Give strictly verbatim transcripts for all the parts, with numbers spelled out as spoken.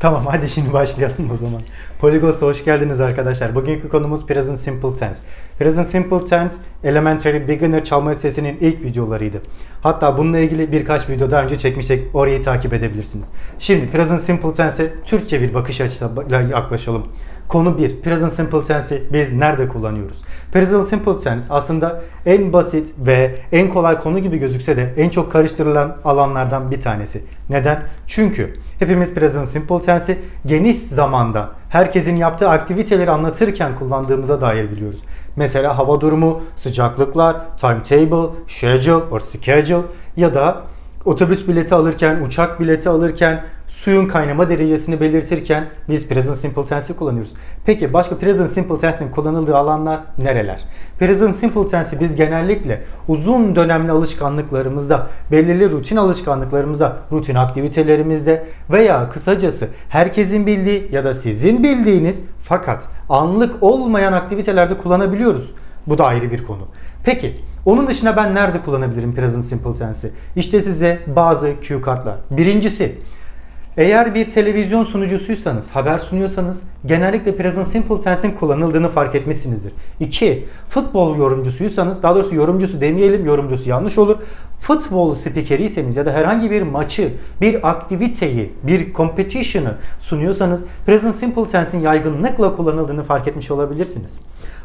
Tamam, hadi şimdi başlayalım o zaman. Polygosta hoş geldiniz arkadaşlar. Bugünkü konumuz Present Simple Tense. Present Simple Tense, Elementary Beginner çalma listesinin ilk videolarıydı. Hatta bununla ilgili birkaç video daha önce çekmiştik. Orayı takip edebilirsiniz. Şimdi Present Simple Tense'e Türkçe bir bakış açısıyla yaklaşalım. Konu bir. Present Simple Tense'i biz nerede kullanıyoruz? Present Simple Tense aslında en basit ve en kolay konu gibi gözükse de en çok karıştırılan alanlardan bir tanesi. Neden? Çünkü hepimiz Present Simple Tense'i geniş zamanda herkesin yaptığı aktiviteleri anlatırken kullandığımıza dair biliyoruz. Mesela hava durumu, sıcaklıklar, timetable, schedule or schedule ya da otobüs bileti alırken, uçak bileti alırken, suyun kaynama derecesini belirtirken biz Present Simple Tense'i kullanıyoruz. Peki başka Present Simple Tense'in kullanıldığı alanlar nereler? Present Simple Tense'i biz genellikle uzun dönemli alışkanlıklarımızda, belirli rutin alışkanlıklarımızda, rutin aktivitelerimizde veya kısacası herkesin bildiği ya da sizin bildiğiniz fakat anlık olmayan aktivitelerde kullanabiliyoruz. Bu da ayrı bir konu. Peki onun dışında ben nerede kullanabilirim Present Simple Tense'i? İşte size bazı cue kartlar. Birincisi, eğer bir televizyon sunucusuysanız, haber sunuyorsanız genellikle Present Simple Tense'in kullanıldığını fark etmişsinizdir. iki. Futbol yorumcusuysanız, daha doğrusu yorumcusu demeyelim, yorumcusu yanlış olur. Futbol spikeriyseniz ya da herhangi bir maçı, bir aktiviteyi, bir competition'ı sunuyorsanız Present Simple Tense'in yaygınlıkla kullanıldığını fark etmiş olabilirsiniz.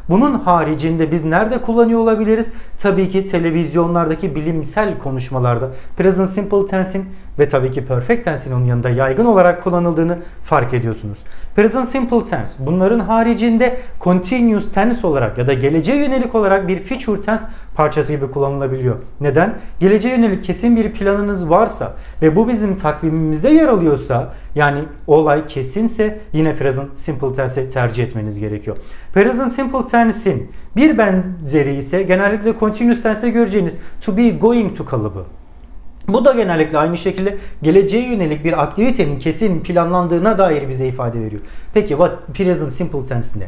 Bunun haricinde biz nerede kullanıyor olabiliriz? Tabii ki televizyonlardaki bilimsel konuşmalarda Present Simple Tense'in ve tabii ki Perfect Tense'in onun yanında yaygın olarak kullanıldığını fark ediyorsunuz. Present Simple Tense bunların haricinde Continuous Tense olarak ya da geleceğe yönelik olarak bir Future Tense parçası gibi kullanılabiliyor. Neden? Geleceğe yönelik kesin bir planınız varsa ve bu bizim takvimimizde yer alıyorsa, yani olay kesinse yine Present Simple Tense'i tercih etmeniz gerekiyor. Present Simple Tense'in bir benzeri ise genellikle Continuous Tense'e göreceğiniz To Be Going To kalıbı. Bu da genellikle aynı şekilde geleceğe yönelik bir aktivitenin kesin planlandığına dair bize ifade veriyor. Peki what Present Simple Tense ne?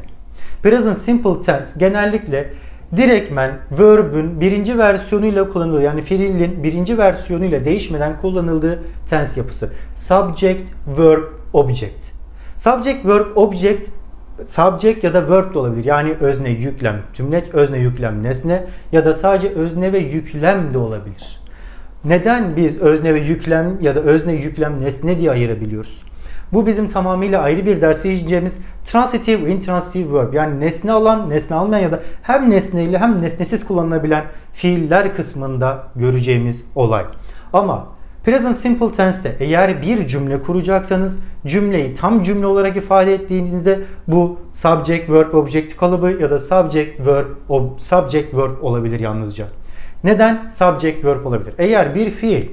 Present Simple Tense genellikle direktmen verb'ün birinci versiyonuyla kullanıldığı, yani fiilin birinci versiyonuyla değişmeden kullanıldığı tense yapısı. Subject, verb, object. Subject, verb, object. Subject ya da verb de olabilir. Yani özne, yüklem, tümleç, özne, yüklem, nesne ya da sadece özne ve yüklem de olabilir. Neden biz özne ve yüklem ya da özne, yüklem, nesne diye ayırabiliyoruz? Bu bizim tamamıyla ayrı bir derse işleyeceğimiz transitive, intransitive verb, yani nesne alan, nesne almayan ya da hem nesneyle hem nesnesiz kullanılabilen fiiller kısmında göreceğimiz olay. Ama Present Simple Tense'te eğer bir cümle kuracaksanız, cümleyi tam cümle olarak ifade ettiğinizde bu subject, verb, object kalıbı ya da subject, verb, ob, subject, verb olabilir yalnızca. Neden subject, verb olabilir? Eğer bir fiil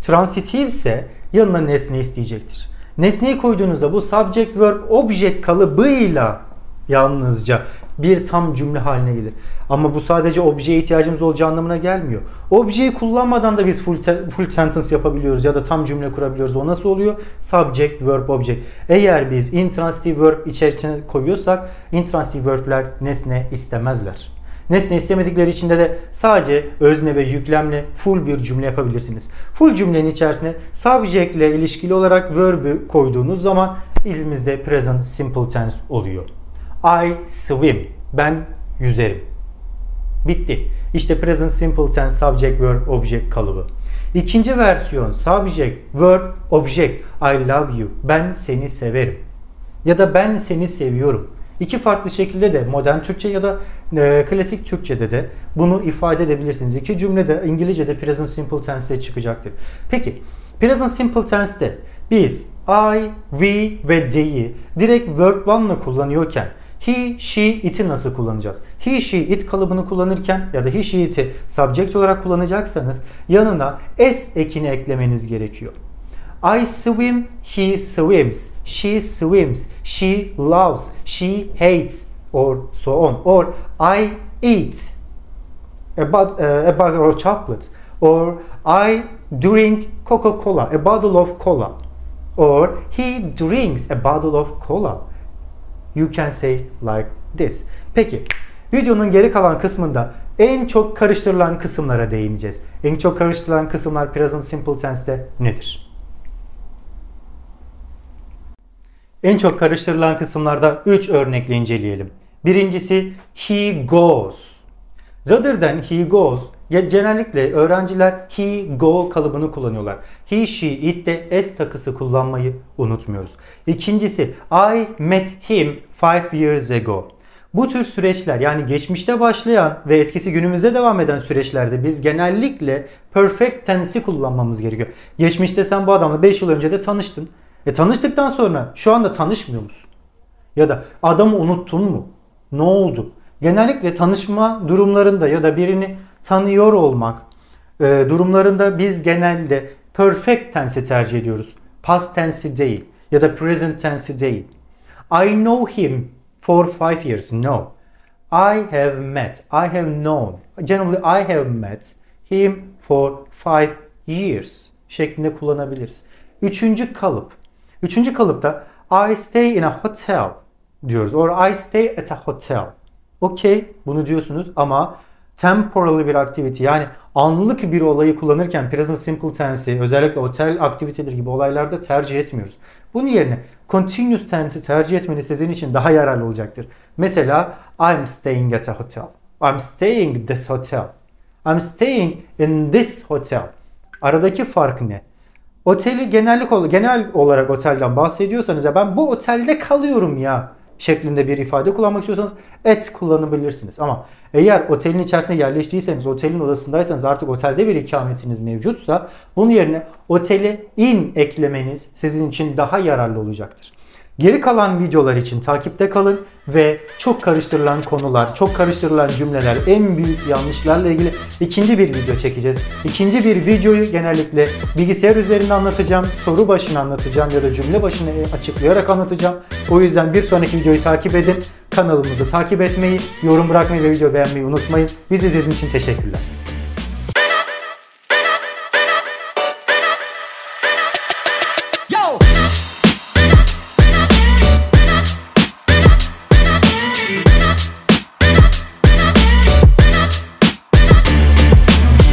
transitive ise yanına nesne isteyecektir. Nesneyi koyduğunuzda bu subject, verb, object kalıbıyla yalnızca bir tam cümle haline gelir. Ama bu sadece objeye ihtiyacımız olacağı anlamına gelmiyor. Objeyi kullanmadan da biz full, te- full sentence yapabiliyoruz ya da tam cümle kurabiliyoruz. O nasıl oluyor? Subject, verb, object. Eğer biz intransitive verb içerisine koyuyorsak intransitive verb'ler nesne istemezler. Nesne istemedikleri için de sadece özne ve yüklemle full bir cümle yapabilirsiniz. Full cümlenin içerisine subject ile ilişkili olarak verb'ü koyduğunuz zaman elimizde Present Simple Tense oluyor. I swim. Ben yüzerim. Bitti. İşte Present Simple Tense subject, verb, object kalıbı. İkinci versiyon subject, verb, object. I love you. Ben seni severim. Ya da ben seni seviyorum. İki farklı şekilde de modern Türkçe ya da e, klasik Türkçe'de de bunu ifade edebilirsiniz. İki cümlede İngilizce'de Present Simple Tense'e çıkacaktır. Peki Present Simple Tense'te biz I, we ve the'yi direkt verb one'la kullanıyorken he, she, it'i nasıl kullanacağız? He, she, it kalıbını kullanırken ya da he, she, it'i subject olarak kullanacaksanız yanına s ekini eklemeniz gerekiyor. I swim, he swims, she swims, she loves, she hates or so on. Or I eat a, but, uh, a bag of chocolate. Or I drink Coca-Cola, a bottle of cola. Or he drinks a bottle of cola. You can say like this. Peki, videonun geri kalan kısmında en çok karıştırılan kısımlara değineceğiz. En çok karıştırılan kısımlar Present Simple Tense'te nedir? En çok karıştırılan kısımlarda üç örnekle inceleyelim. Birincisi he goes. Rather than he goes, genellikle öğrenciler he, go kalıbını kullanıyorlar. He, she, it de s takısı kullanmayı unutmuyoruz. İkincisi I met him five years ago. Bu tür süreçler, yani geçmişte başlayan ve etkisi günümüze devam eden süreçlerde biz genellikle perfect tense'i kullanmamız gerekiyor. Geçmişte sen bu adamla beş yıl önce de tanıştın. E tanıştıktan sonra şu anda tanışmıyor musun? Ya da adamı unuttun mu? Ne oldu? Genellikle tanışma durumlarında ya da birini tanıyor olmak e, durumlarında biz genelde perfect tense'i tercih ediyoruz. Past tense'i değil ya da present tense'i değil. I know him for five years. No. I have met. I have known. Generally I have met him for five years şeklinde kullanabiliriz. Üçüncü kalıp. Üçüncü kalıpta I stay in a hotel diyoruz. Or I stay at a hotel. Okey, bunu diyorsunuz ama temporally bir activity, yani anlık bir olayı kullanırken present simple tense'i özellikle otel aktiviteleri gibi olaylarda tercih etmiyoruz. Bunun yerine continuous tense'i tercih etmeniz sizin için daha yararlı olacaktır. Mesela I'm staying at a hotel. I'm staying this hotel. I'm staying in this hotel. Aradaki fark ne? Oteli genellik, genel olarak otelden bahsediyorsanız ya ben bu otelde kalıyorum ya şeklinde bir ifade kullanmak istiyorsanız at kullanabilirsiniz. Ama eğer otelin içerisine yerleştiyseniz, otelin odasındaysanız, artık otelde bir ikametiniz mevcutsa bunun yerine otele in eklemeniz sizin için daha yararlı olacaktır. Geri kalan videolar için takipte kalın ve çok karıştırılan konular, çok karıştırılan cümleler, en büyük yanlışlarla ilgili ikinci bir video çekeceğiz. İkinci bir videoyu genellikle bilgisayar üzerinde anlatacağım, soru başına anlatacağım ya da cümle başına açıklayarak anlatacağım. O yüzden bir sonraki videoyu takip edin, kanalımızı takip etmeyi, yorum bırakmayı ve video beğenmeyi unutmayın. Bizi izlediğiniz için teşekkürler.